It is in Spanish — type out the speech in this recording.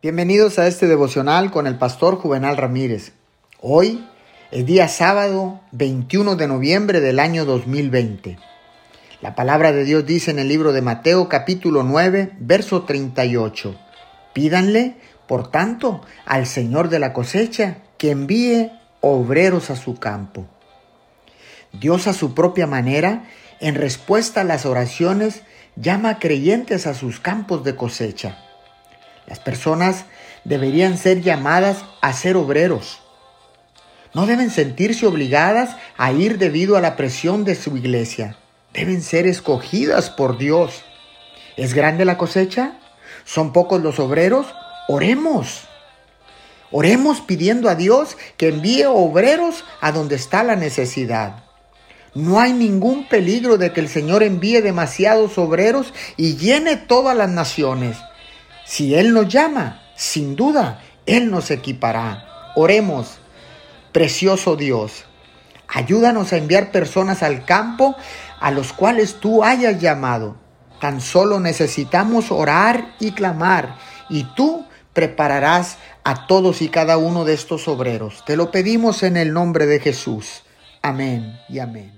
Bienvenidos a este devocional con el pastor Juvenal Ramírez. Hoy es día sábado 21 de noviembre del año 2020. La palabra de Dios dice en el libro de Mateo capítulo 9, verso 38. Pídanle, por tanto, al Señor de la cosecha que envíe obreros a su campo. Dios a su propia manera, en respuesta a las oraciones, llama a creyentes a sus campos de cosecha. Las personas deberían ser llamadas a ser obreros. No deben sentirse obligadas a ir debido a la presión de su iglesia. Deben ser escogidas por Dios. ¿Es grande la cosecha? ¿Son pocos los obreros? Oremos. Oremos pidiendo a Dios que envíe obreros a donde está la necesidad. No hay ningún peligro de que el Señor envíe demasiados obreros y llene todas las naciones. Si Él nos llama, sin duda, Él nos equipará. Oremos, precioso Dios, ayúdanos a enviar personas al campo a los cuales tú hayas llamado. Tan solo necesitamos orar y clamar, y tú prepararás a todos y cada uno de estos obreros. Te lo pedimos en el nombre de Jesús. Amén y amén.